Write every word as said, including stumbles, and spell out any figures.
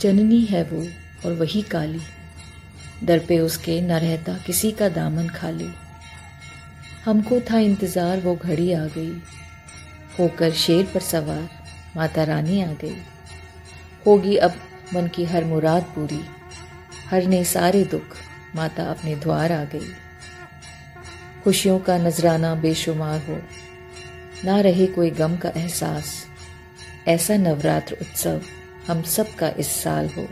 जननी है वो और वही काली, दर पे उसके न रहता किसी का दामन खाली। हमको था इंतज़ार वो घड़ी आ गई, होकर शेर पर सवार माता रानी आ गई। होगी अब मन की हर मुराद पूरी, हरने सारे दुख माता अपने द्वार आ गई। खुशियों का नजराना बेशुमार हो, ना रहे कोई गम का एहसास, ऐसा नवरात्र उत्सव हम सब का इस साल हो।